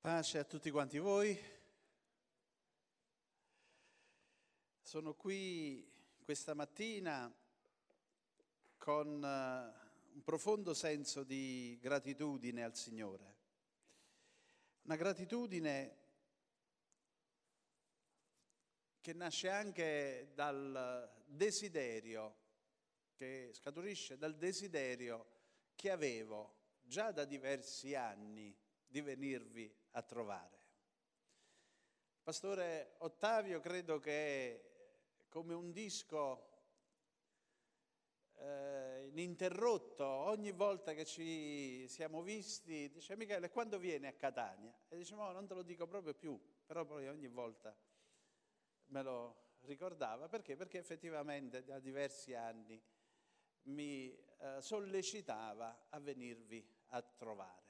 Pace a tutti quanti voi. Sono qui questa mattina con un profondo senso di gratitudine al Signore. Una gratitudine che nasce anche dal desiderio, che scaturisce dal desiderio che avevo già da diversi anni di venirvi a trovare. Pastore Ottavio credo che come un disco ininterrotto, ogni volta che ci siamo visti, dice: Michele, quando vieni a Catania? E dice: no, non te lo dico proprio più, però poi ogni volta me lo ricordava. Perché? Perché effettivamente da diversi anni mi sollecitava a venirvi a trovare.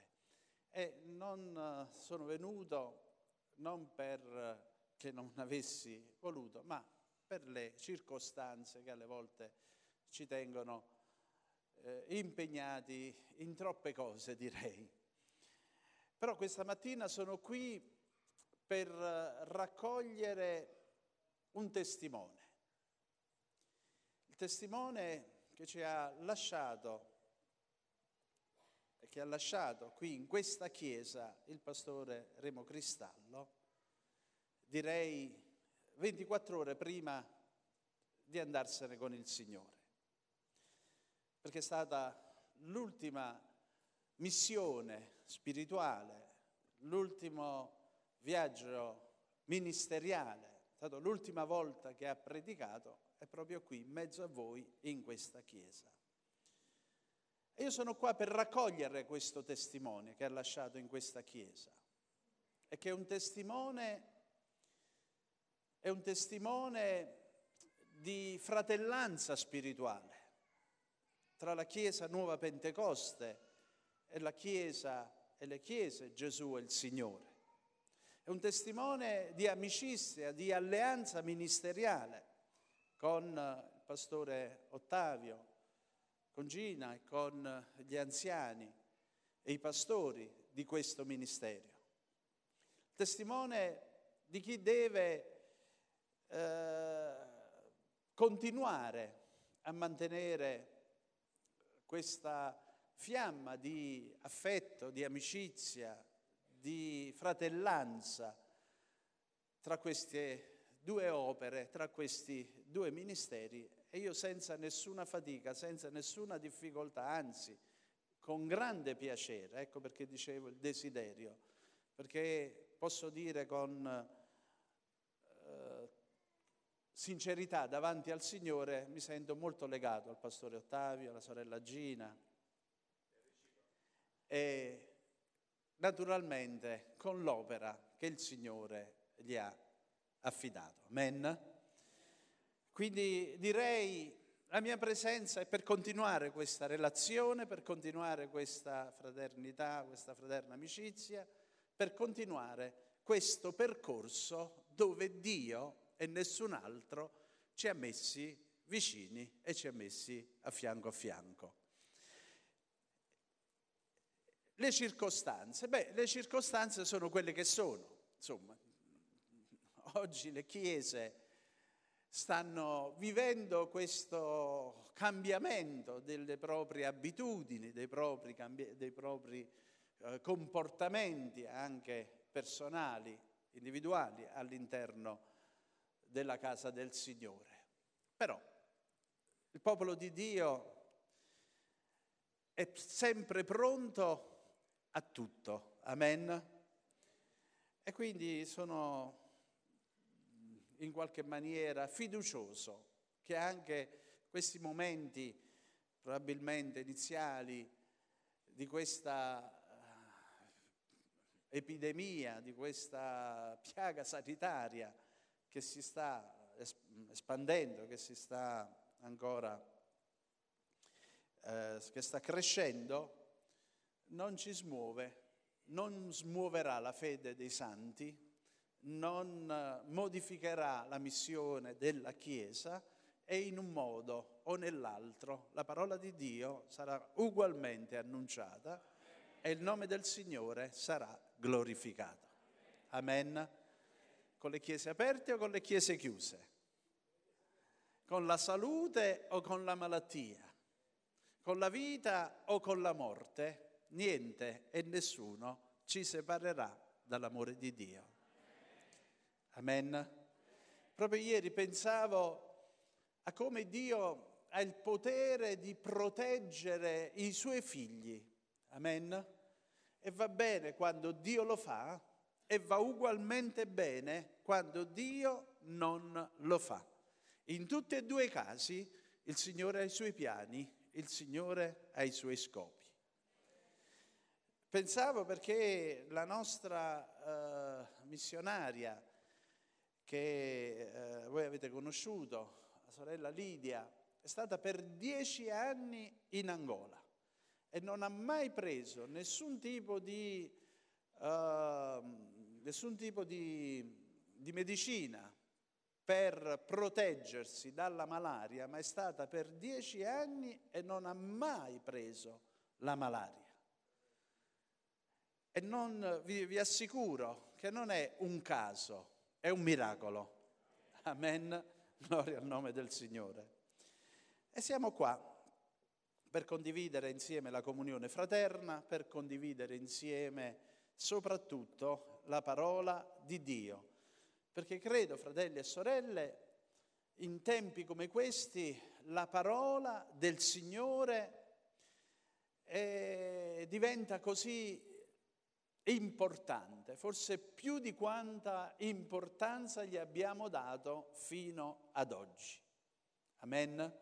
E non sono venuto non perché non avessi voluto, ma per le circostanze che alle volte ci tengono impegnati in troppe cose, direi. Però questa mattina sono qui per raccogliere un testimone. Il testimone che ci ha lasciato e che ha lasciato qui in questa chiesa il pastore Remo Cristallo, direi 24 ore prima di andarsene con il Signore, perché è stata l'ultima missione spirituale, l'ultimo viaggio ministeriale, è stata l'ultima volta che ha predicato, è proprio qui in mezzo a voi in questa chiesa. E io sono qua per raccogliere questo testimone che ha lasciato in questa chiesa. E che è un testimone di fratellanza spirituale tra la chiesa Nuova Pentecoste e la chiesa e le chiese Gesù e il Signore. È un testimone di amicizia, di alleanza ministeriale con il pastore Ottavio, con Gina e con gli anziani e i pastori di questo ministero. Testimone di chi deve continuare a mantenere questa fiamma di affetto, di amicizia, di fratellanza tra queste due opere, tra questi due ministeri. E io senza nessuna fatica, senza nessuna difficoltà, anzi con grande piacere, ecco perché dicevo il desiderio, perché posso dire con sincerità davanti al Signore, mi sento molto legato al pastore Ottavio, alla sorella Gina e naturalmente con l'opera che il Signore gli ha affidato. Amen. Quindi direi la mia presenza è per continuare questa relazione, per continuare questa fraternità, questa fraterna amicizia, per continuare questo percorso dove Dio e nessun altro ci ha messi vicini e ci ha messi a fianco a fianco. Le circostanze, le circostanze sono quelle che sono. Insomma, oggi le chiese stanno vivendo questo cambiamento delle proprie abitudini, dei propri comportamenti anche personali, individuali all'interno della casa del Signore. Però il popolo di Dio è sempre pronto a tutto, amen? E quindi sono in qualche maniera fiducioso che anche questi momenti probabilmente iniziali di questa epidemia, di questa piaga sanitaria che si sta espandendo, che si sta ancora, che sta crescendo, non ci smuove, non smuoverà la fede dei santi, non modificherà la missione della Chiesa e in un modo o nell'altro la parola di Dio sarà ugualmente annunciata e il nome del Signore sarà glorificato. Amen. Con le chiese aperte o con le chiese chiuse? Con la salute o con la malattia? Con la vita o con la morte? Niente e nessuno ci separerà dall'amore di Dio. Amen. Proprio ieri pensavo a come Dio ha il potere di proteggere i suoi figli. Amen. E va bene quando Dio lo fa e va ugualmente bene quando Dio non lo fa. In tutti e due i casi il Signore ha i suoi piani, il Signore ha i suoi scopi. Pensavo perché la nostra missionaria che voi avete conosciuto, la sorella Lidia, è stata per 10 anni in Angola e non ha mai preso nessun tipo di medicina per proteggersi dalla malaria, ma è stata per 10 anni e non ha mai preso la malaria. E non, vi assicuro che non è un caso, è un miracolo. Amen, gloria al nome del Signore. E siamo qua per condividere insieme la comunione fraterna, per condividere insieme soprattutto la parola di Dio. Perché credo, fratelli e sorelle, in tempi come questi la parola del Signore diventa così importante, forse più di quanta importanza gli abbiamo dato fino ad oggi. Amen?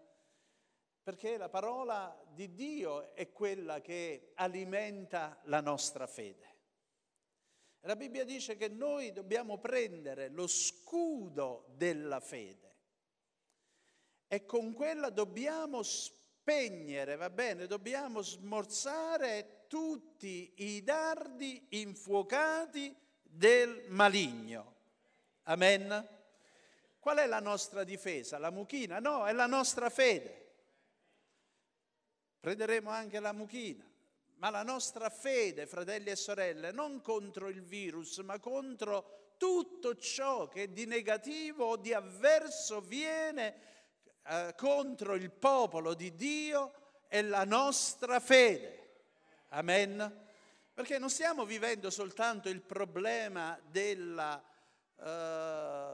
Perché la parola di Dio è quella che alimenta la nostra fede. La Bibbia dice che noi dobbiamo prendere lo scudo della fede e con quella dobbiamo spegnere, va bene, dobbiamo smorzare tutti i dardi infuocati del maligno. Amen? Qual è la nostra difesa? La mucchina? No, è la nostra fede. Prenderemo anche la mucchina, ma la nostra fede, fratelli e sorelle, non contro il virus, ma contro tutto ciò che di negativo o di avverso viene contro il popolo di Dio è la nostra fede. Amen? Perché non stiamo vivendo soltanto il problema della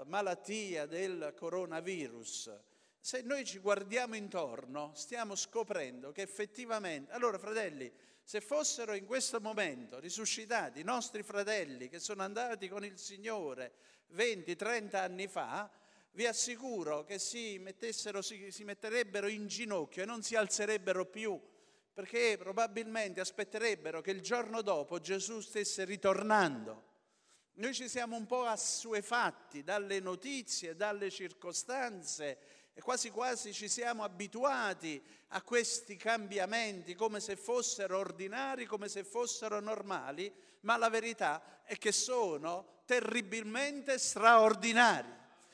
malattia, del coronavirus. Se noi ci guardiamo intorno, stiamo scoprendo che effettivamente... Allora, fratelli, se fossero in questo momento risuscitati i nostri fratelli che sono andati con il Signore 20-30 anni fa, vi assicuro che si metterebbero in ginocchio e non si alzerebbero più, perché probabilmente aspetterebbero che il giorno dopo Gesù stesse ritornando. Noi ci siamo un po' assuefatti dalle notizie, dalle circostanze, e quasi quasi ci siamo abituati a questi cambiamenti come se fossero ordinari, come se fossero normali, ma la verità è che sono terribilmente straordinari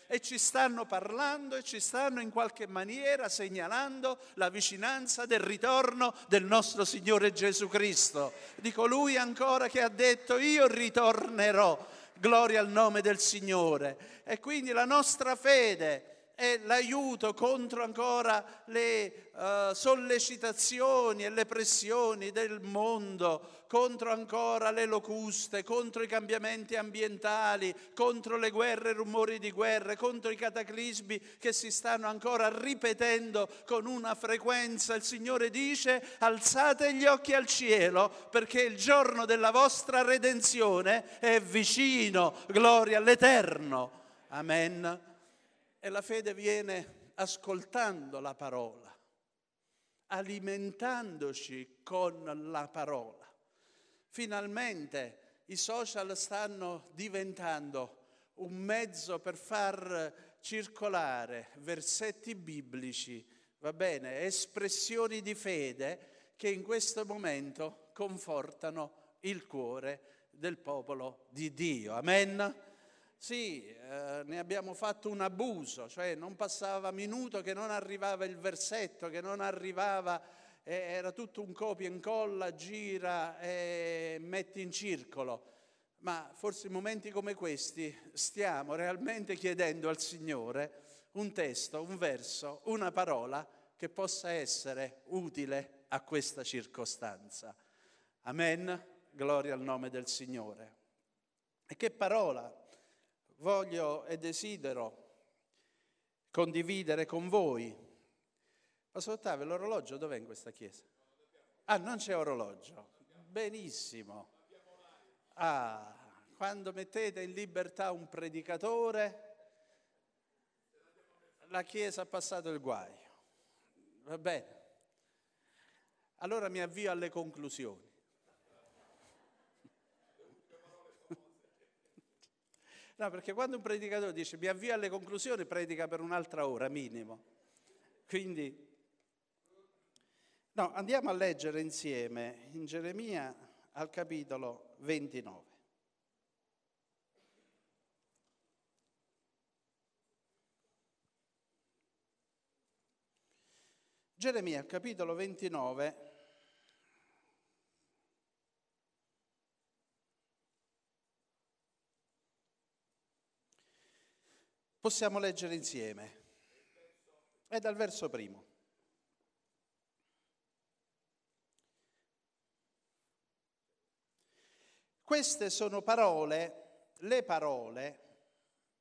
e ci stanno parlando e ci stanno in qualche maniera segnalando la vicinanza del ritorno del nostro Signore Gesù Cristo, di colui ancora che ha detto: io ritornerò, gloria al nome del Signore. E quindi la nostra fede è l'aiuto contro ancora le sollecitazioni e le pressioni del mondo, contro ancora le locuste, contro i cambiamenti ambientali, contro le guerre, i rumori di guerre, contro i cataclismi che si stanno ancora ripetendo con una frequenza. Il Signore dice: alzate gli occhi al cielo perché il giorno della vostra redenzione è vicino, gloria all'Eterno. Amen. E la fede viene ascoltando la parola, alimentandoci con la parola. Finalmente i social stanno diventando un mezzo per far circolare versetti biblici, va bene, espressioni di fede che in questo momento confortano il cuore del popolo di Dio. Amen? Sì, ne abbiamo fatto un abuso, cioè non passava minuto che non arrivava il versetto, che non arrivava era tutto un copia e incolla, gira e metti in circolo. Ma forse in momenti come questi stiamo realmente chiedendo al Signore un testo, un verso, una parola che possa essere utile a questa circostanza. Amen, gloria al nome del Signore. E che parola voglio e desidero condividere con voi. Pastore Ottavio, l'orologio dov'è in questa chiesa? Ah, non c'è orologio. Benissimo. Ah, quando mettete in libertà un predicatore, la Chiesa ha passato il guaio. Va bene. Allora mi avvio alle conclusioni. No, perché quando un predicatore dice mi avvio alle conclusioni, predica per un'altra ora minimo. Quindi, no, andiamo a leggere insieme in Geremia al capitolo 29. Geremia, capitolo 29, possiamo leggere insieme, è dal verso primo. Queste sono parole, le parole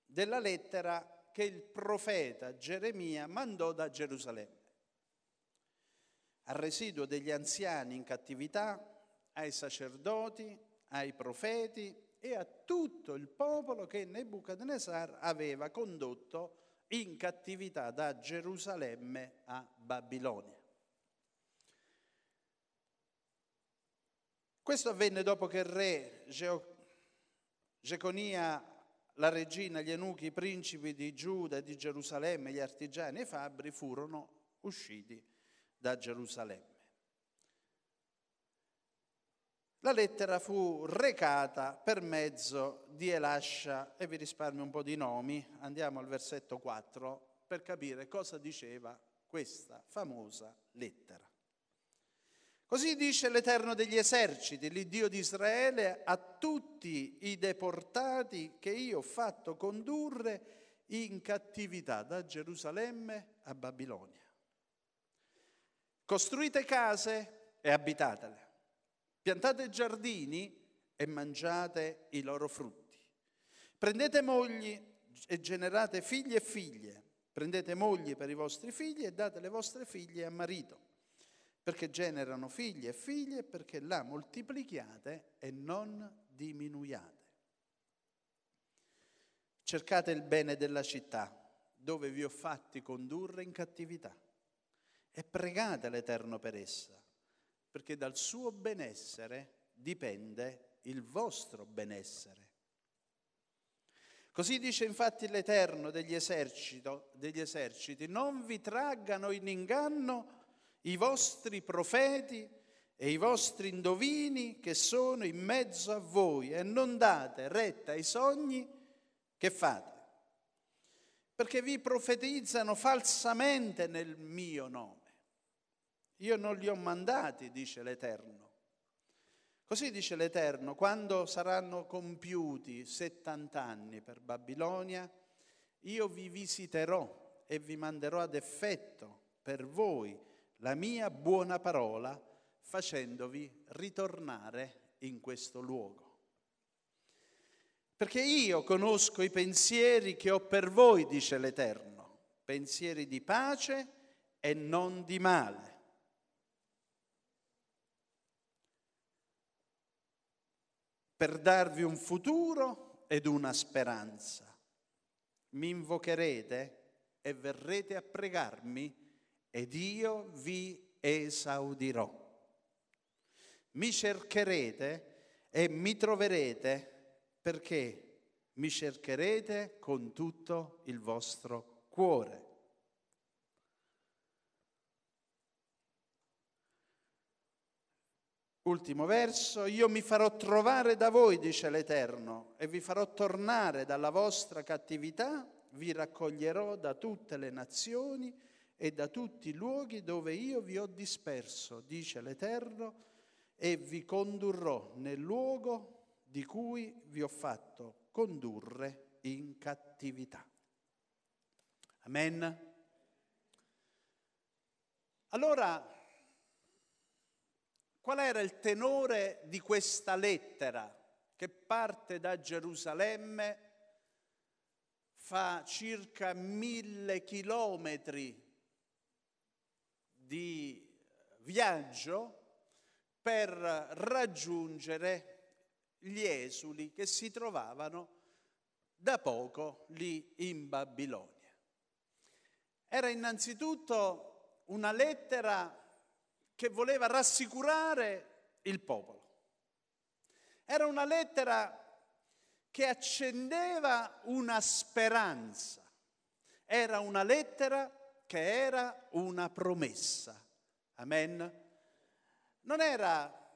della lettera che il profeta Geremia mandò da Gerusalemme, al residuo degli anziani in cattività, ai sacerdoti, ai profeti e a tutto il popolo che Nebuchadnezzar aveva condotto in cattività da Gerusalemme a Babilonia. Questo avvenne dopo che il re Geconia, la regina, gli eunuchi, i principi di Giuda e di Gerusalemme, gli artigiani e i fabbri furono usciti da Gerusalemme. La lettera fu recata per mezzo di Elascia, e vi risparmio un po' di nomi, andiamo al versetto 4 per capire cosa diceva questa famosa lettera. Così dice l'Eterno degli eserciti, l'Iddio di Israele, a tutti i deportati che io ho fatto condurre in cattività da Gerusalemme a Babilonia. Costruite case e abitatele, piantate giardini e mangiate i loro frutti. Prendete mogli e generate figli e figlie, prendete mogli per i vostri figli e date le vostre figlie a marito, perché generano figli e figlie, perché la moltiplichiate e non diminuiate. Cercate il bene della città, dove vi ho fatti condurre in cattività, e pregate l'Eterno per essa, perché dal suo benessere dipende il vostro benessere. Così dice infatti l'Eterno degli eserciti, non vi traggano in inganno i vostri profeti e i vostri indovini che sono in mezzo a voi, e non date retta ai sogni che fate, perché vi profetizzano falsamente nel mio nome. Io non li ho mandati, dice l'Eterno. Così dice l'Eterno, quando saranno compiuti 70 anni per Babilonia, io vi visiterò e vi manderò ad effetto per voi la mia buona parola, facendovi ritornare in questo luogo. Perché io conosco i pensieri che ho per voi, dice l'Eterno, pensieri di pace e non di male. Per darvi un futuro ed una speranza. Mi invocherete e verrete a pregarmi, ed io vi esaudirò. Mi cercherete e mi troverete, perché mi cercherete con tutto il vostro cuore. Ultimo verso, io mi farò trovare da voi, dice l'Eterno, e vi farò tornare dalla vostra cattività, vi raccoglierò da tutte le nazioni e da tutti i luoghi dove io vi ho disperso, dice l'Eterno, e vi condurrò nel luogo di cui vi ho fatto condurre in cattività. Amen. Allora, qual era il tenore di questa lettera che parte da Gerusalemme, fa circa 1000 chilometri di viaggio per raggiungere gli esuli che si trovavano da poco lì in Babilonia? Era innanzitutto una lettera che voleva rassicurare il popolo. Era una lettera che accendeva una speranza. Era una lettera che era una promessa. Amen. Non era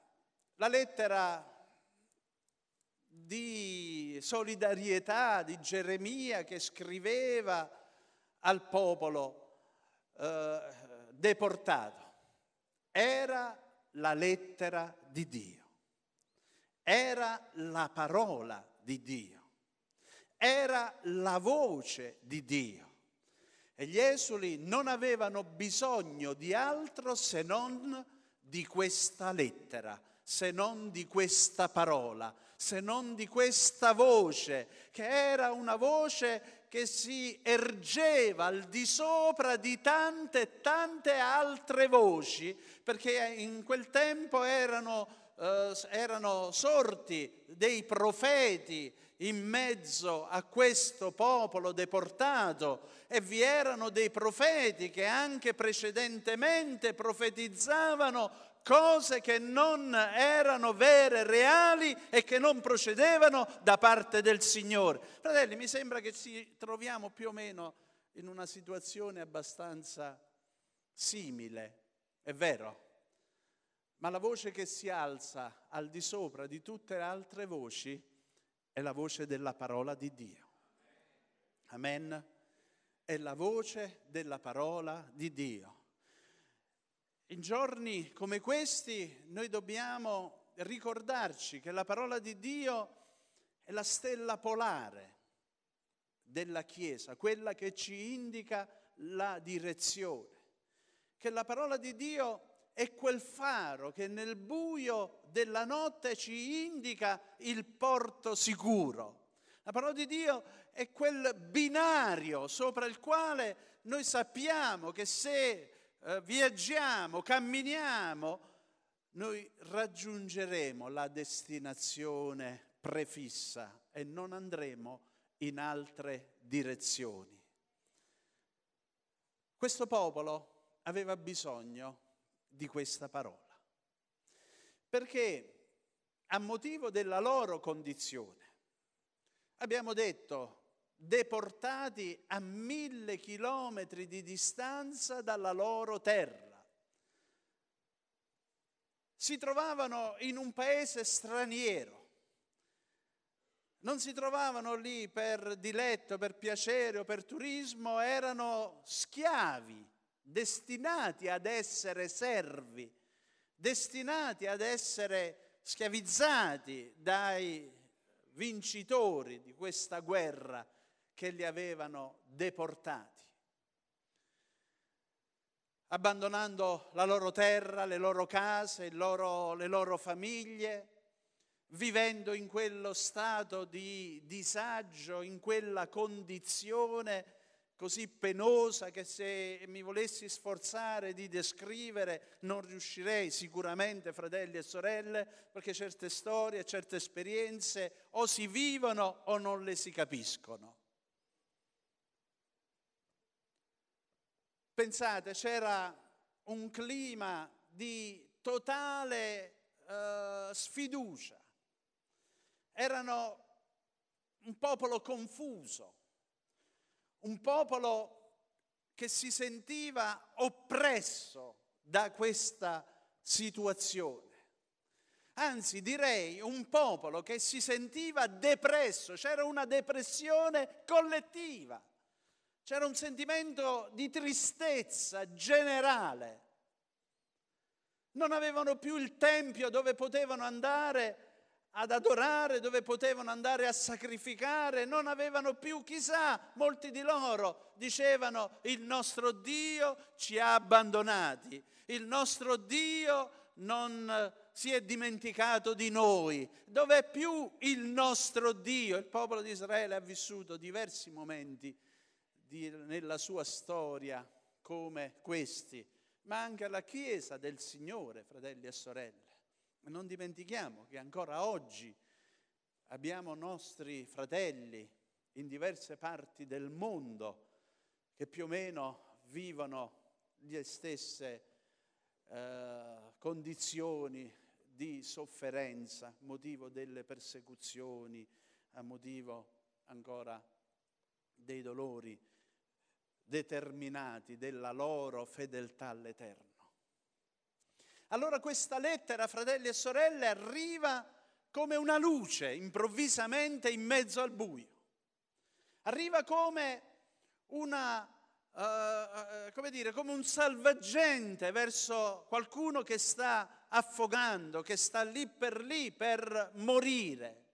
la lettera di solidarietà di Geremia che scriveva al popolo deportato. Era la lettera di Dio. Era la parola di Dio. Era la voce di Dio. E gli esuli non avevano bisogno di altro se non di questa lettera, se non di questa parola, se non di questa voce, che era una voce che si ergeva al di sopra di tante altre voci, perché in quel tempo erano sorti dei profeti in mezzo a questo popolo deportato, e vi erano dei profeti che anche precedentemente profetizzavano cose che non erano vere, reali e che non procedevano da parte del Signore. Fratelli, mi sembra che ci troviamo più o meno in una situazione abbastanza simile, è vero? Ma la voce che si alza al di sopra di tutte le altre voci è la voce della parola di Dio. Amen. È la voce della parola di Dio. In giorni come questi noi dobbiamo ricordarci che la parola di Dio è la stella polare della Chiesa, quella che ci indica la direzione. Che la parola di Dio è quel faro che nel buio della notte ci indica il porto sicuro. La parola di Dio è quel binario sopra il quale noi sappiamo che se viaggiamo, camminiamo, noi raggiungeremo la destinazione prefissa e non andremo in altre direzioni. Questo popolo aveva bisogno di questa parola, perché a motivo della loro condizione, abbiamo detto, deportati a 1000 chilometri di distanza dalla loro terra, si trovavano in un paese straniero, non si trovavano lì per diletto, per piacere o per turismo, erano schiavi, destinati ad essere servi, destinati ad essere schiavizzati dai vincitori di questa guerra che li avevano deportati. Abbandonando la loro terra, le loro case, le loro famiglie, vivendo in quello stato di disagio, in quella condizione così penosa che se mi volessi sforzare di descrivere non riuscirei sicuramente, fratelli e sorelle, perché certe storie, certe esperienze o si vivono o non le si capiscono. Pensate, c'era un clima di totale sfiducia, erano un popolo confuso, un popolo che si sentiva oppresso da questa situazione. Anzi, direi un popolo che si sentiva depresso, c'era una depressione collettiva. C'era un sentimento di tristezza generale. Non avevano più il tempio dove potevano andare ad adorare, dove potevano andare a sacrificare, non avevano più, chissà, molti di loro dicevano: il nostro Dio ci ha abbandonati, il nostro Dio non si è dimenticato di noi. Dov'è più il nostro Dio? Il popolo di Israele ha vissuto diversi momenti nella sua storia come questi, ma anche la Chiesa del Signore, fratelli e sorelle. Non dimentichiamo che ancora oggi abbiamo nostri fratelli in diverse parti del mondo che più o meno vivono le stesse condizioni di sofferenza a motivo delle persecuzioni, a motivo ancora dei dolori determinati dalla loro fedeltà all'Eterno. Allora questa lettera, fratelli e sorelle, arriva come una luce improvvisamente in mezzo al buio. Arriva come come un salvagente verso qualcuno che sta affogando, che sta lì per morire.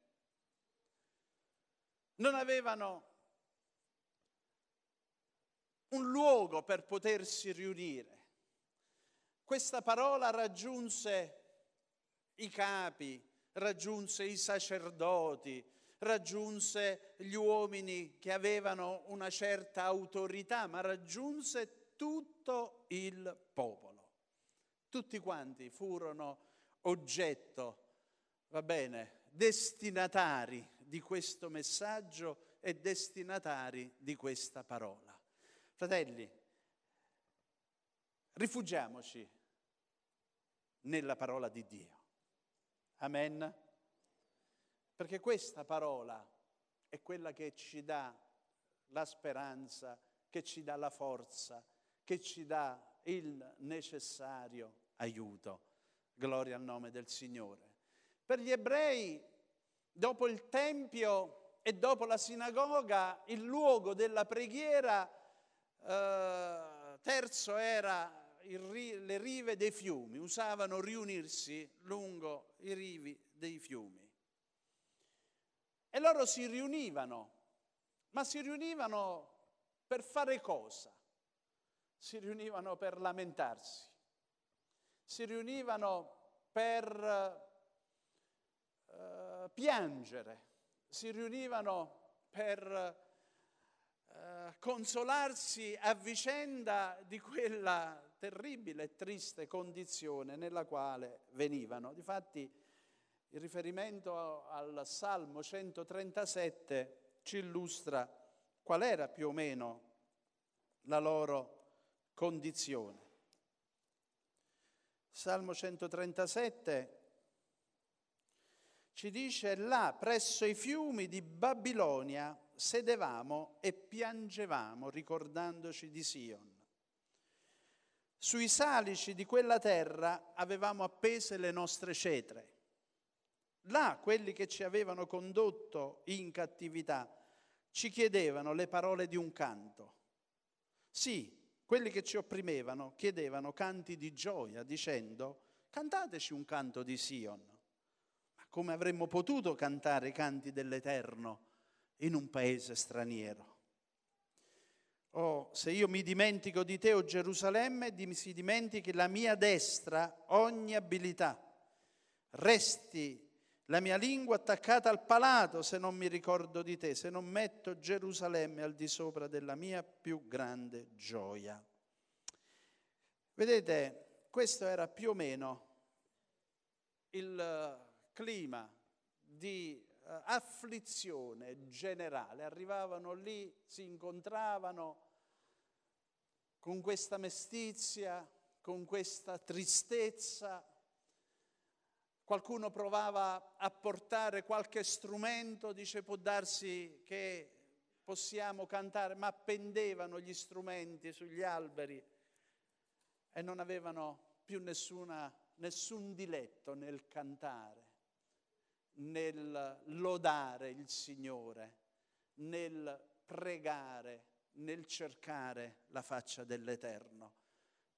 Non avevano un luogo per potersi riunire. Questa parola raggiunse i capi, raggiunse i sacerdoti, raggiunse gli uomini che avevano una certa autorità, ma raggiunse tutto il popolo. Tutti quanti furono oggetto, destinatari di questo messaggio e destinatari di questa parola. Fratelli, rifugiamoci nella parola di Dio. Amen? Perché questa parola è quella che ci dà la speranza, che ci dà la forza, che ci dà il necessario aiuto. Gloria al nome del Signore. Per gli ebrei, dopo il tempio e dopo la sinagoga, il luogo della preghiera terzo era le rive dei fiumi, usavano riunirsi lungo i rivi dei fiumi. E loro si riunivano, ma si riunivano per fare cosa? Si riunivano per lamentarsi, si riunivano per piangere, si riunivano per consolarsi a vicenda di quella terribile e triste condizione nella quale venivano. Difatti il riferimento al Salmo 137 ci illustra qual era più o meno la loro condizione. Salmo 137 ci dice: là presso i fiumi di Babilonia sedevamo e piangevamo ricordandoci di Sion. Sui salici di quella terra avevamo appese le nostre cetre. Là quelli che ci avevano condotto in cattività ci chiedevano le parole di un canto. Sì, quelli che ci opprimevano chiedevano canti di gioia, dicendo: cantateci un canto di Sion. Ma come avremmo potuto cantare i canti dell'Eterno in un paese straniero? Oh, se io mi dimentico di te, o Gerusalemme, si dimentichi la mia destra ogni abilità. Resti la mia lingua attaccata al palato se non mi ricordo di te, se non metto Gerusalemme al di sopra della mia più grande gioia. Vedete, questo era più o meno il clima di afflizione generale. Arrivavano lì, si incontravano con questa mestizia, con questa tristezza. Qualcuno provava a portare qualche strumento, dice: può darsi che possiamo cantare, ma pendevano gli strumenti sugli alberi e non avevano più nessun diletto nel cantare, nel lodare il Signore, nel pregare, nel cercare la faccia dell'Eterno.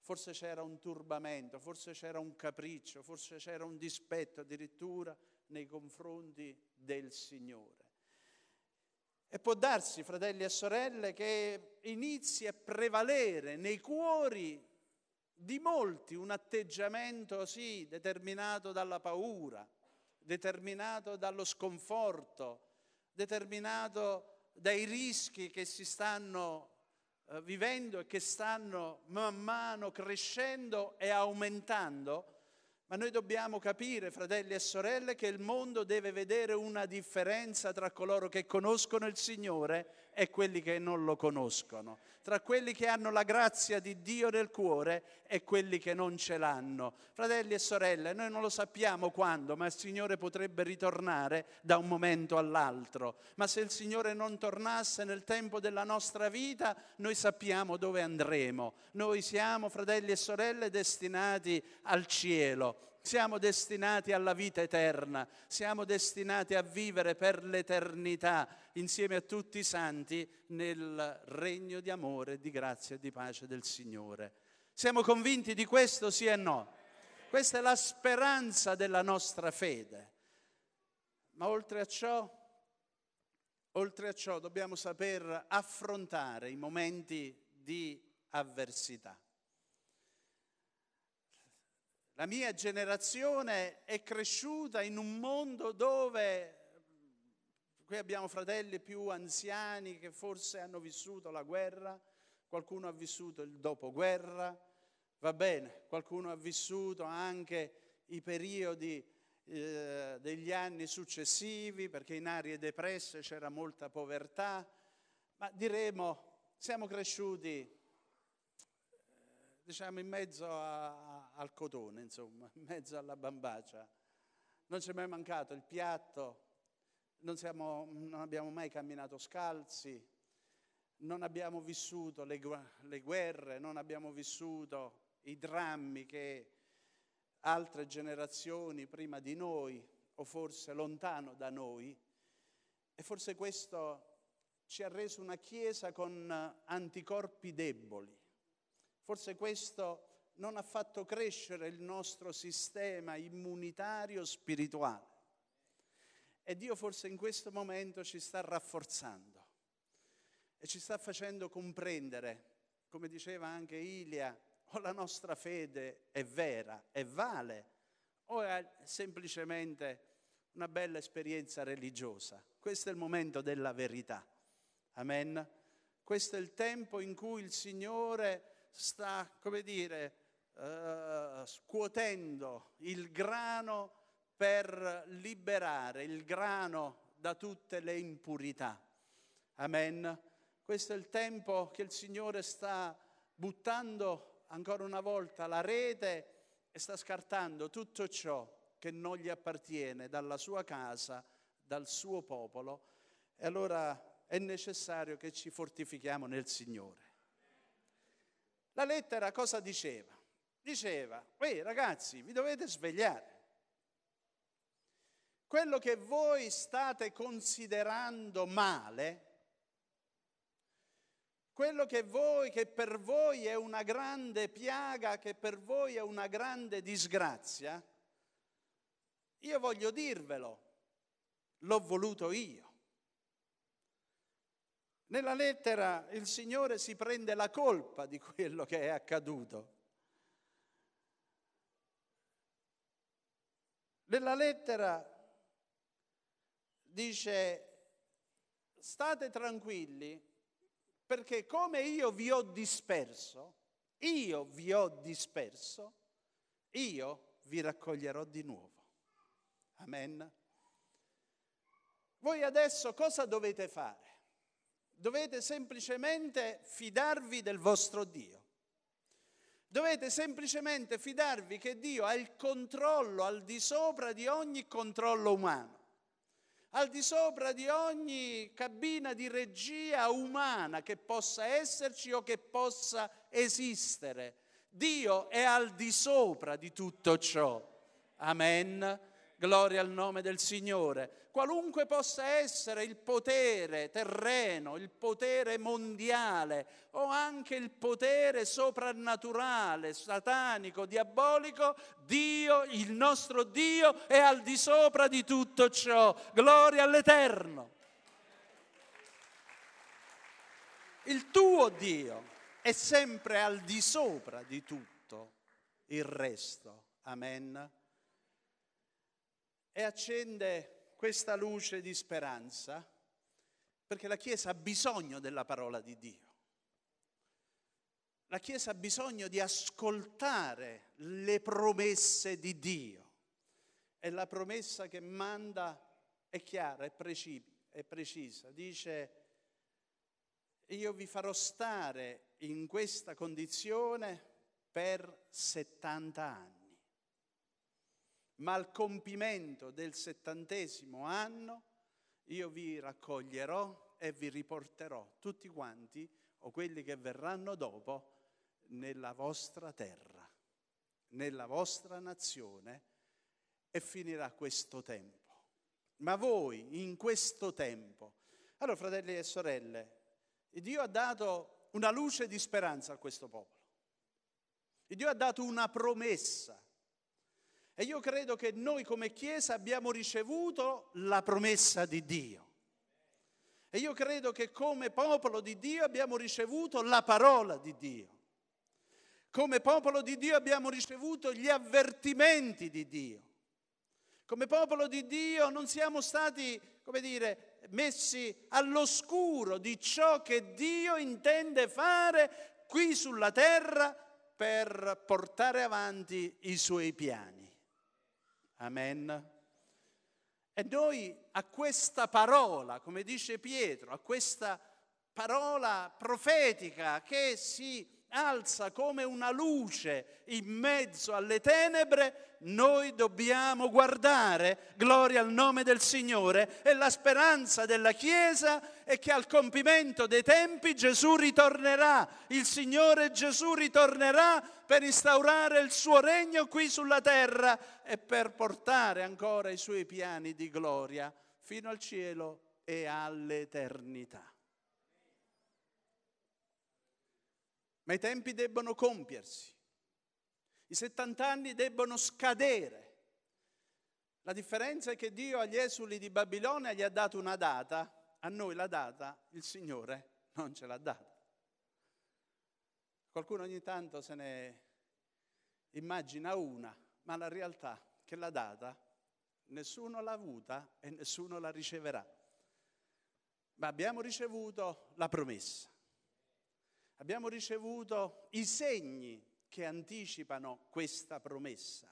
Forse c'era un turbamento, forse c'era un capriccio, forse c'era un dispetto addirittura nei confronti del Signore. E può darsi, fratelli e sorelle, che inizi a prevalere nei cuori di molti un atteggiamento, sì, determinato dalla paura, determinato dallo sconforto, determinato dai rischi che si stanno vivendo e che stanno man mano crescendo e aumentando. Ma noi dobbiamo capire, fratelli e sorelle, che il mondo deve vedere una differenza tra coloro che conoscono il Signore e quelli che non lo conoscono, tra quelli che hanno la grazia di Dio nel cuore e quelli che non ce l'hanno. Fratelli e sorelle, noi non lo sappiamo quando, ma il Signore potrebbe ritornare da un momento all'altro. Ma se il Signore non tornasse nel tempo della nostra vita, noi sappiamo dove andremo. Noi siamo, fratelli e sorelle, destinati al cielo. Siamo destinati alla vita eterna, siamo destinati a vivere per l'eternità insieme a tutti i santi nel regno di amore, di grazia e di pace del Signore. Siamo convinti di questo, sì e no? Questa è la speranza della nostra fede. Ma oltre a ciò dobbiamo saper affrontare i momenti di avversità. La mia generazione è cresciuta in un mondo dove, qui abbiamo fratelli più anziani che forse hanno vissuto la guerra, qualcuno ha vissuto il dopoguerra, va bene, qualcuno ha vissuto anche i periodi degli anni successivi, perché in aree depresse c'era molta povertà, ma diremo, siamo cresciuti diciamo in mezzo al cotone, insomma, in mezzo alla bambacia. Non ci è mai mancato il piatto, non abbiamo mai camminato scalzi, non abbiamo vissuto le guerre, non abbiamo vissuto i drammi che altre generazioni prima di noi, o forse lontano da noi, e forse questo ci ha reso una Chiesa con anticorpi deboli. Forse questo non ha fatto crescere il nostro sistema immunitario spirituale. E Dio forse in questo momento ci sta rafforzando e ci sta facendo comprendere, come diceva anche Ilia, o la nostra fede è vera e vale, o è semplicemente una bella esperienza religiosa. Questo è il momento della verità. Amen. Questo è il tempo in cui il Signore sta, come dire, scuotendo il grano per liberare il grano da tutte le impurità. Amen. Questo è il tempo che il Signore sta buttando ancora una volta la rete e sta scartando tutto ciò che non gli appartiene dalla sua casa, dal suo popolo. E allora è necessario che ci fortifichiamo nel Signore. La lettera cosa diceva? Diceva, ragazzi, vi dovete svegliare. Quello che voi state considerando male, quello che per voi è una grande piaga, che per voi è una grande disgrazia, io voglio dirvelo, l'ho voluto io. Nella lettera il Signore si prende la colpa di quello che è accaduto. Nella lettera dice, state tranquilli perché come io vi ho disperso, io vi raccoglierò di nuovo. Amen. Voi adesso cosa dovete fare? Dovete semplicemente fidarvi del vostro Dio. Dovete semplicemente fidarvi che Dio ha il controllo al di sopra di ogni controllo umano, al di sopra di ogni cabina di regia umana che possa esserci o che possa esistere. Dio è al di sopra di tutto ciò. Amen. Gloria al nome del Signore. Qualunque possa essere il potere terreno, il potere mondiale o anche il potere soprannaturale, satanico, diabolico, Dio, il nostro Dio, è al di sopra di tutto ciò. Gloria all'Eterno. Il tuo Dio è sempre al di sopra di tutto il resto. Amen. E accende questa luce di speranza, perché la Chiesa ha bisogno della parola di Dio. La Chiesa ha bisogno di ascoltare le promesse di Dio. E la promessa che manda è chiara, è precisa. Dice: io vi farò stare in questa condizione per 70 anni, ma al compimento del 70° anno io vi raccoglierò e vi riporterò tutti quanti, o quelli che verranno dopo, nella vostra terra, nella vostra nazione, e finirà questo tempo. Ma voi in questo tempo, allora, fratelli e sorelle, Dio ha dato una luce di speranza a questo popolo. Dio ha dato una promessa. E io credo che noi come Chiesa abbiamo ricevuto la promessa di Dio. E io credo che come popolo di Dio abbiamo ricevuto la parola di Dio. Come popolo di Dio abbiamo ricevuto gli avvertimenti di Dio. Come popolo di Dio non siamo stati, come dire, messi all'oscuro di ciò che Dio intende fare qui sulla terra per portare avanti i suoi piani. Amen. E noi a questa parola, come dice Pietro, a questa parola profetica che si alza come una luce in mezzo alle tenebre, noi dobbiamo guardare. Gloria al nome del Signore. E la speranza della Chiesa è che al compimento dei tempi Gesù ritornerà, il Signore Gesù ritornerà per instaurare il suo regno qui sulla terra e per portare ancora i suoi piani di gloria fino al cielo e all'eternità. Ma i tempi debbono compiersi, i 70 anni debbono scadere. La differenza è che Dio agli esuli di Babilonia gli ha dato una data, a noi la data il Signore non ce l'ha data. Qualcuno ogni tanto se ne immagina una, ma la realtà è che la data nessuno l'ha avuta e nessuno la riceverà. Ma abbiamo ricevuto la promessa. Abbiamo ricevuto i segni che anticipano questa promessa.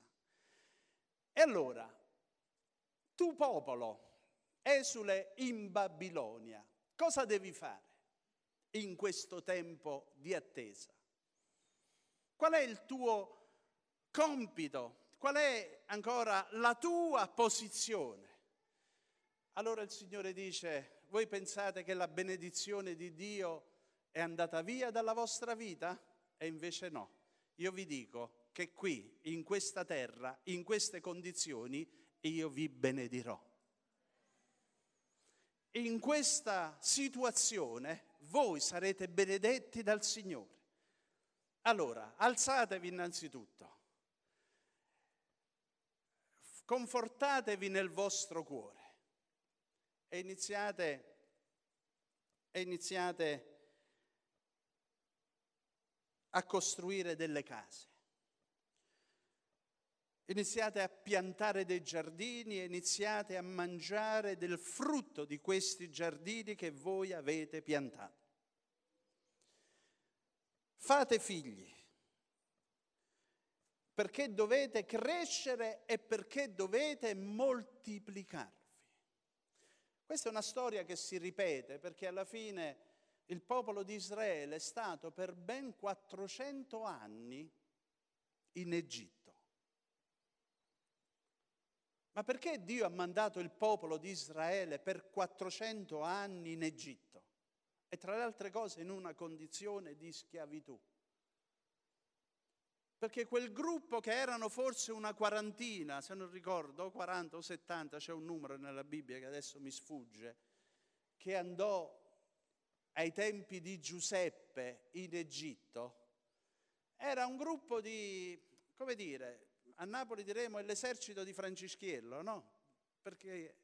E allora, tu popolo, esule in Babilonia, cosa devi fare in questo tempo di attesa? Qual è il tuo compito? Qual è ancora la tua posizione? Allora il Signore dice: voi pensate che la benedizione di Dio è andata via dalla vostra vita? E invece no. Io vi dico che qui, in questa terra, in queste condizioni, io vi benedirò. In questa situazione voi sarete benedetti dal Signore. Allora, alzatevi innanzitutto. Confortatevi nel vostro cuore. E iniziate a costruire delle case, iniziate a piantare dei giardini e iniziate a mangiare del frutto di questi giardini che voi avete piantato. Fate figli, perché dovete crescere e perché dovete moltiplicarvi. Questa è una storia che si ripete, perché alla fine il popolo di Israele è stato per ben 400 anni in Egitto. Ma perché Dio ha mandato il popolo di Israele per 400 anni in Egitto? E tra le altre cose in una condizione di schiavitù. Perché quel gruppo, che erano forse una quarantina, se non ricordo, o 40 o 70, c'è un numero nella Bibbia che adesso mi sfugge, che andò ai tempi di Giuseppe in Egitto, era un gruppo di, come dire, a Napoli diremo l'esercito di Francischiello, no? Perché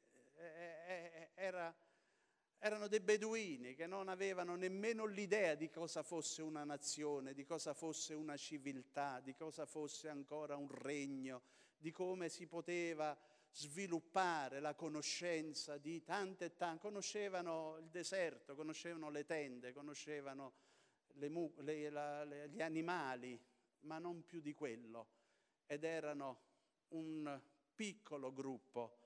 erano dei beduini che non avevano nemmeno l'idea di cosa fosse una nazione, di cosa fosse una civiltà, di cosa fosse ancora un regno, di come si poteva sviluppare la conoscenza di tante e tante. Conoscevano il deserto, conoscevano le tende, conoscevano gli animali, ma non più di quello. Ed erano un piccolo gruppo.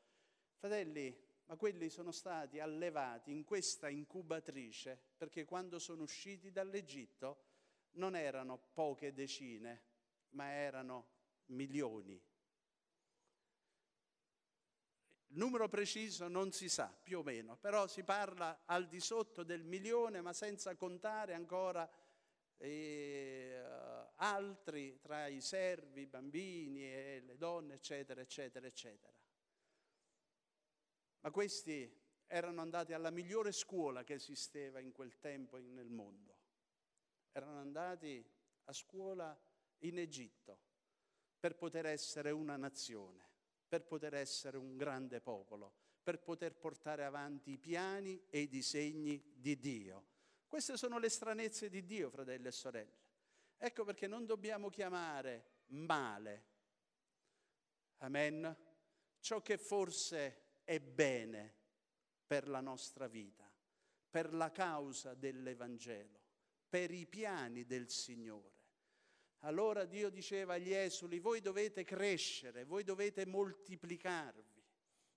Fratelli, ma quelli sono stati allevati in questa incubatrice, perché quando sono usciti dall'Egitto non erano poche decine, ma erano milioni. Il numero preciso non si sa, più o meno, però si parla al di sotto del milione, ma senza contare ancora altri tra i servi, i bambini e le donne, eccetera, eccetera, eccetera. Ma questi erano andati alla migliore scuola che esisteva in quel tempo nel mondo. Erano andati a scuola in Egitto per poter essere una nazione, per poter essere un grande popolo, per poter portare avanti i piani e i disegni di Dio. Queste sono le stranezze di Dio, fratelli e sorelle. Ecco perché non dobbiamo chiamare male, amen, ciò che forse è bene per la nostra vita, per la causa dell'Evangelo, per i piani del Signore. Allora Dio diceva agli esuli: voi dovete crescere, voi dovete moltiplicarvi,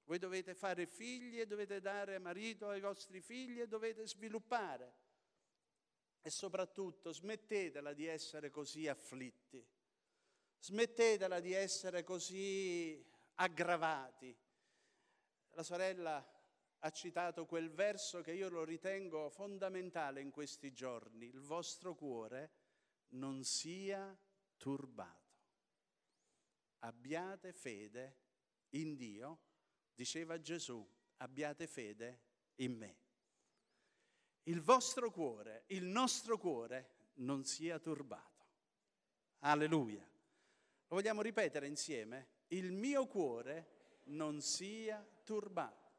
voi dovete fare figli e dovete dare marito ai vostri figli e dovete sviluppare. E soprattutto smettetela di essere così afflitti, smettetela di essere così aggravati. La sorella ha citato quel verso che io lo ritengo fondamentale in questi giorni: il vostro cuore non sia turbato. Abbiate fede in Dio, diceva Gesù, abbiate fede in me. Il vostro cuore, il nostro cuore non sia turbato. Alleluia. Lo vogliamo ripetere insieme? Il mio cuore non sia turbato.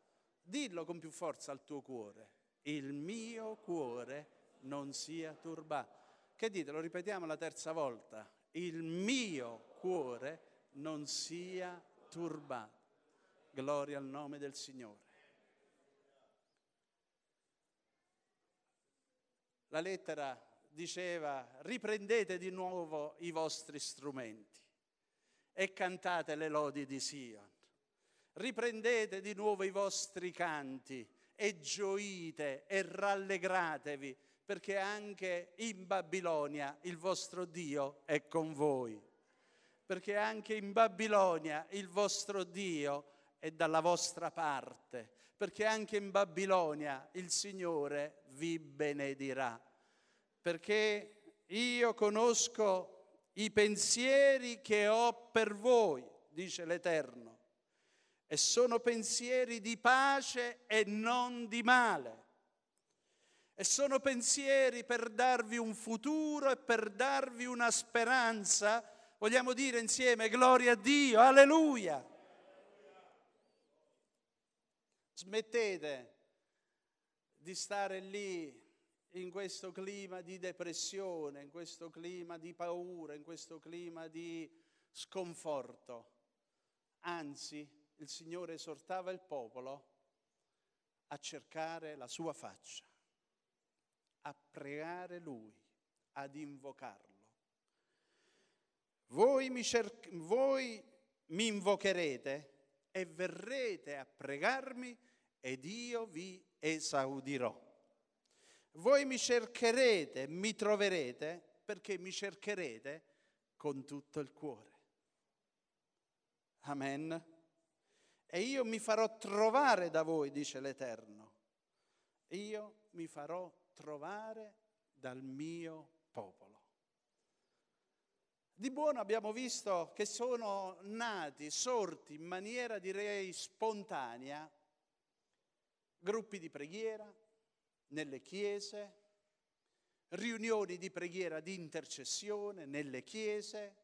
Dillo con più forza al tuo cuore: il mio cuore non sia turbato. Che dite? Lo ripetiamo la terza volta: il mio cuore non sia turbato. Gloria al nome del Signore. La lettera diceva: riprendete di nuovo i vostri strumenti e cantate le lodi di Sion. Riprendete di nuovo i vostri canti e gioite e rallegratevi, perché anche in Babilonia il vostro Dio è con voi, perché anche in Babilonia il vostro Dio è dalla vostra parte, perché anche in Babilonia il Signore vi benedirà, perché io conosco i pensieri che ho per voi, dice l'Eterno, e sono pensieri di pace e non di male. E sono pensieri per darvi un futuro e per darvi una speranza. Vogliamo dire insieme: gloria a Dio, alleluia! Smettete di stare lì in questo clima di depressione, in questo clima di paura, in questo clima di sconforto. Anzi, il Signore esortava il popolo a cercare la sua faccia, a pregare Lui, ad invocarlo. Voi mi invocherete e verrete a pregarmi ed io vi esaudirò. Voi mi cercherete, mi troverete, perché mi cercherete con tutto il cuore. Amen. E io mi farò trovare da voi, dice l'Eterno. Io mi farò trovare dal mio popolo. Di buono abbiamo visto che sono nati, sorti in maniera direi spontanea, gruppi di preghiera nelle chiese, riunioni di preghiera di intercessione nelle chiese,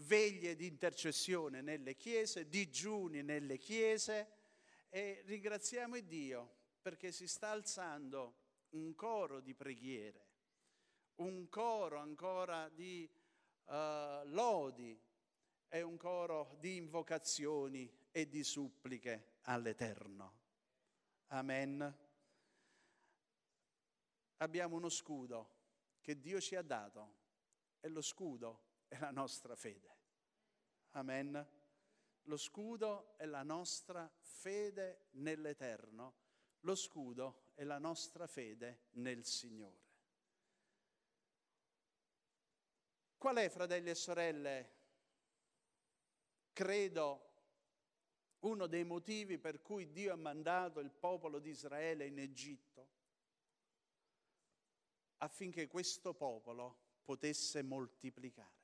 veglie di intercessione nelle chiese, digiuni nelle chiese, e ringraziamo Dio perché si sta alzando un coro di preghiere, un coro ancora di lodi e un coro di invocazioni e di suppliche all'Eterno. Amen. Abbiamo uno scudo che Dio ci ha dato e lo scudo è la nostra fede. Amen. Lo scudo è la nostra fede nell'Eterno, lo scudo è la nostra fede nel Signore. Qual è, fratelli e sorelle, credo, uno dei motivi per cui Dio ha mandato il popolo di Israele in Egitto? Affinché questo popolo potesse moltiplicare.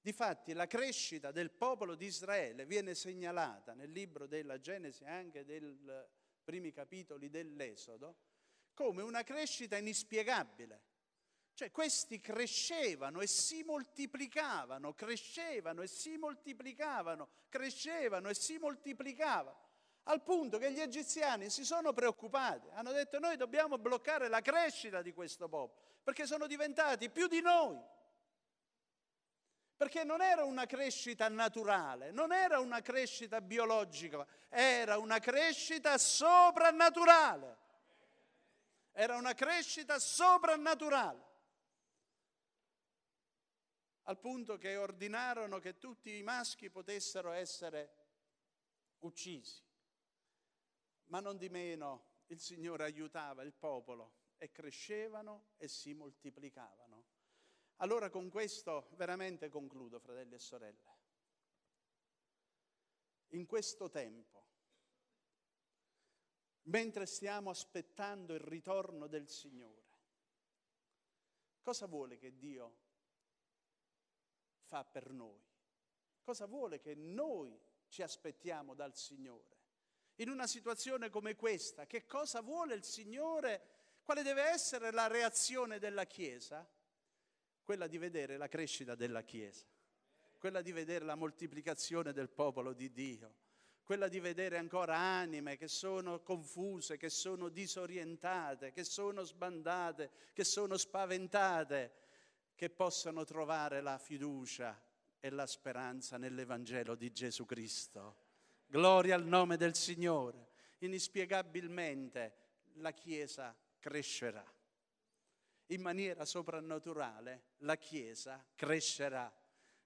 Difatti la crescita del popolo di Israele viene segnalata nel libro della Genesi, anche dei primi capitoli dell'Esodo, come una crescita inspiegabile. Cioè questi crescevano e si moltiplicavano, crescevano e si moltiplicavano, crescevano e si moltiplicavano, al punto che gli egiziani si sono preoccupati, hanno detto: noi dobbiamo bloccare la crescita di questo popolo, perché sono diventati più di noi, perché non era una crescita naturale, non era una crescita biologica, era una crescita soprannaturale, era una crescita soprannaturale. Al punto che ordinarono che tutti i maschi potessero essere uccisi. Ma non di meno il Signore aiutava il popolo e crescevano e si moltiplicavano. Allora con questo veramente concludo, fratelli e sorelle. In questo tempo, mentre stiamo aspettando il ritorno del Signore, cosa vuole che Dio fa per noi? Cosa vuole che noi ci aspettiamo dal Signore? In una situazione come questa, che cosa vuole il Signore? Quale deve essere la reazione della Chiesa? Quella di vedere la crescita della Chiesa, quella di vedere la moltiplicazione del popolo di Dio, quella di vedere ancora anime che sono confuse, che sono disorientate, che sono sbandate, che sono spaventate, che possano trovare la fiducia e la speranza nell'Evangelo di Gesù Cristo. Gloria al nome del Signore. Inspiegabilmente la Chiesa crescerà. In maniera soprannaturale la Chiesa crescerà.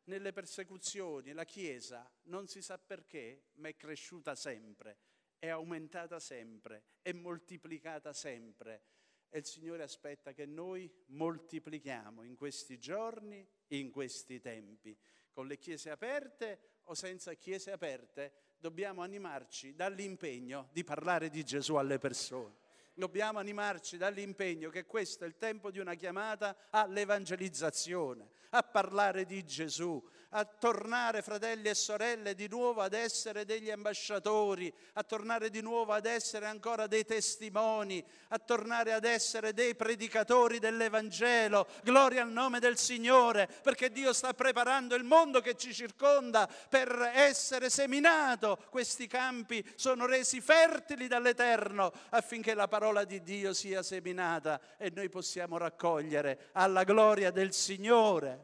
Nelle persecuzioni la Chiesa, non si sa perché, ma è cresciuta sempre, è aumentata sempre, è moltiplicata sempre. E il Signore aspetta che noi moltiplichiamo in questi giorni, in questi tempi. Con le chiese aperte o senza chiese aperte, dobbiamo animarci dall'impegno di parlare di Gesù alle persone. Dobbiamo animarci dall'impegno che questo è il tempo di una chiamata all'evangelizzazione, a parlare di Gesù, a tornare, fratelli e sorelle, di nuovo ad essere degli ambasciatori, a tornare di nuovo ad essere ancora dei testimoni, a tornare ad essere dei predicatori dell'Evangelo. Gloria al nome del Signore, perché Dio sta preparando il mondo che ci circonda per essere seminato. Questi campi sono resi fertili dall'Eterno affinché la parola di Dio sia seminata e noi possiamo raccogliere alla gloria del Signore.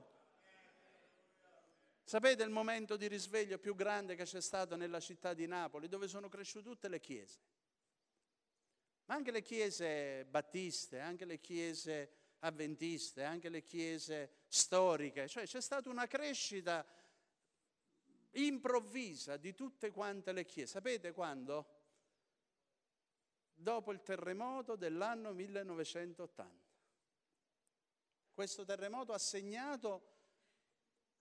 Sapete il momento di risveglio più grande che c'è stato nella città di Napoli, dove sono cresciute tutte le chiese, ma anche le chiese battiste, anche le chiese avventiste, anche le chiese storiche, cioè c'è stata una crescita improvvisa di tutte quante le chiese. Sapete quando? Dopo il terremoto dell'anno 1980. Questo terremoto ha segnato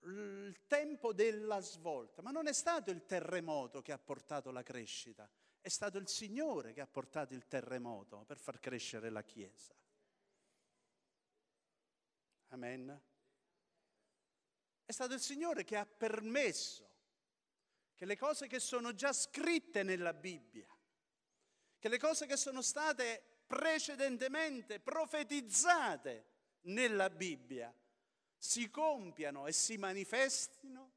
il tempo della svolta, ma non è stato il terremoto che ha portato la crescita, è stato il Signore che ha portato il terremoto per far crescere la Chiesa. Amen. È stato il Signore che ha permesso che le cose che sono già scritte nella Bibbia, che le cose che sono state precedentemente profetizzate nella Bibbia, si compiano e si manifestino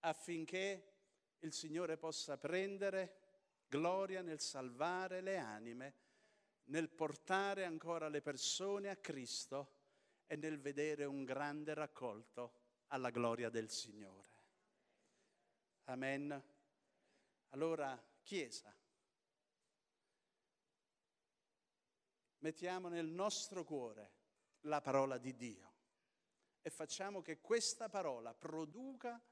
affinché il Signore possa prendere gloria nel salvare le anime, nel portare ancora le persone a Cristo e nel vedere un grande raccolto alla gloria del Signore. Amen. Allora, Chiesa, mettiamo nel nostro cuore la parola di Dio e facciamo che questa parola produca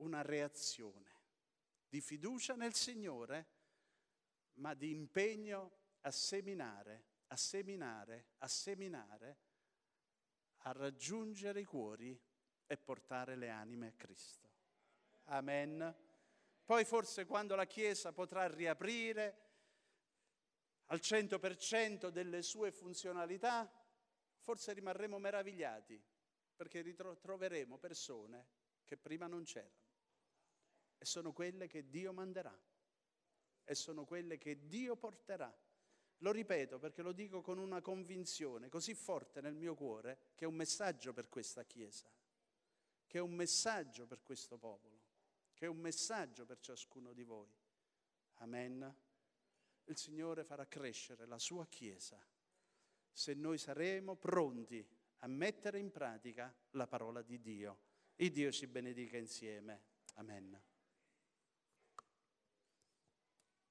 una reazione di fiducia nel Signore, ma di impegno a seminare, a seminare, a seminare, a raggiungere i cuori e portare le anime a Cristo. Amen. Poi forse quando la Chiesa potrà riaprire al 100% delle sue funzionalità, forse rimarremo meravigliati, perché ritroveremo persone che prima non c'erano. E sono quelle che Dio manderà. E sono quelle che Dio porterà. Lo ripeto perché lo dico con una convinzione così forte nel mio cuore, che è un messaggio per questa Chiesa, che è un messaggio per questo popolo, che è un messaggio per ciascuno di voi. Amen. Il Signore farà crescere la sua Chiesa se noi saremo pronti a mettere in pratica la parola di Dio. Il Dio ci benedica insieme. Amen.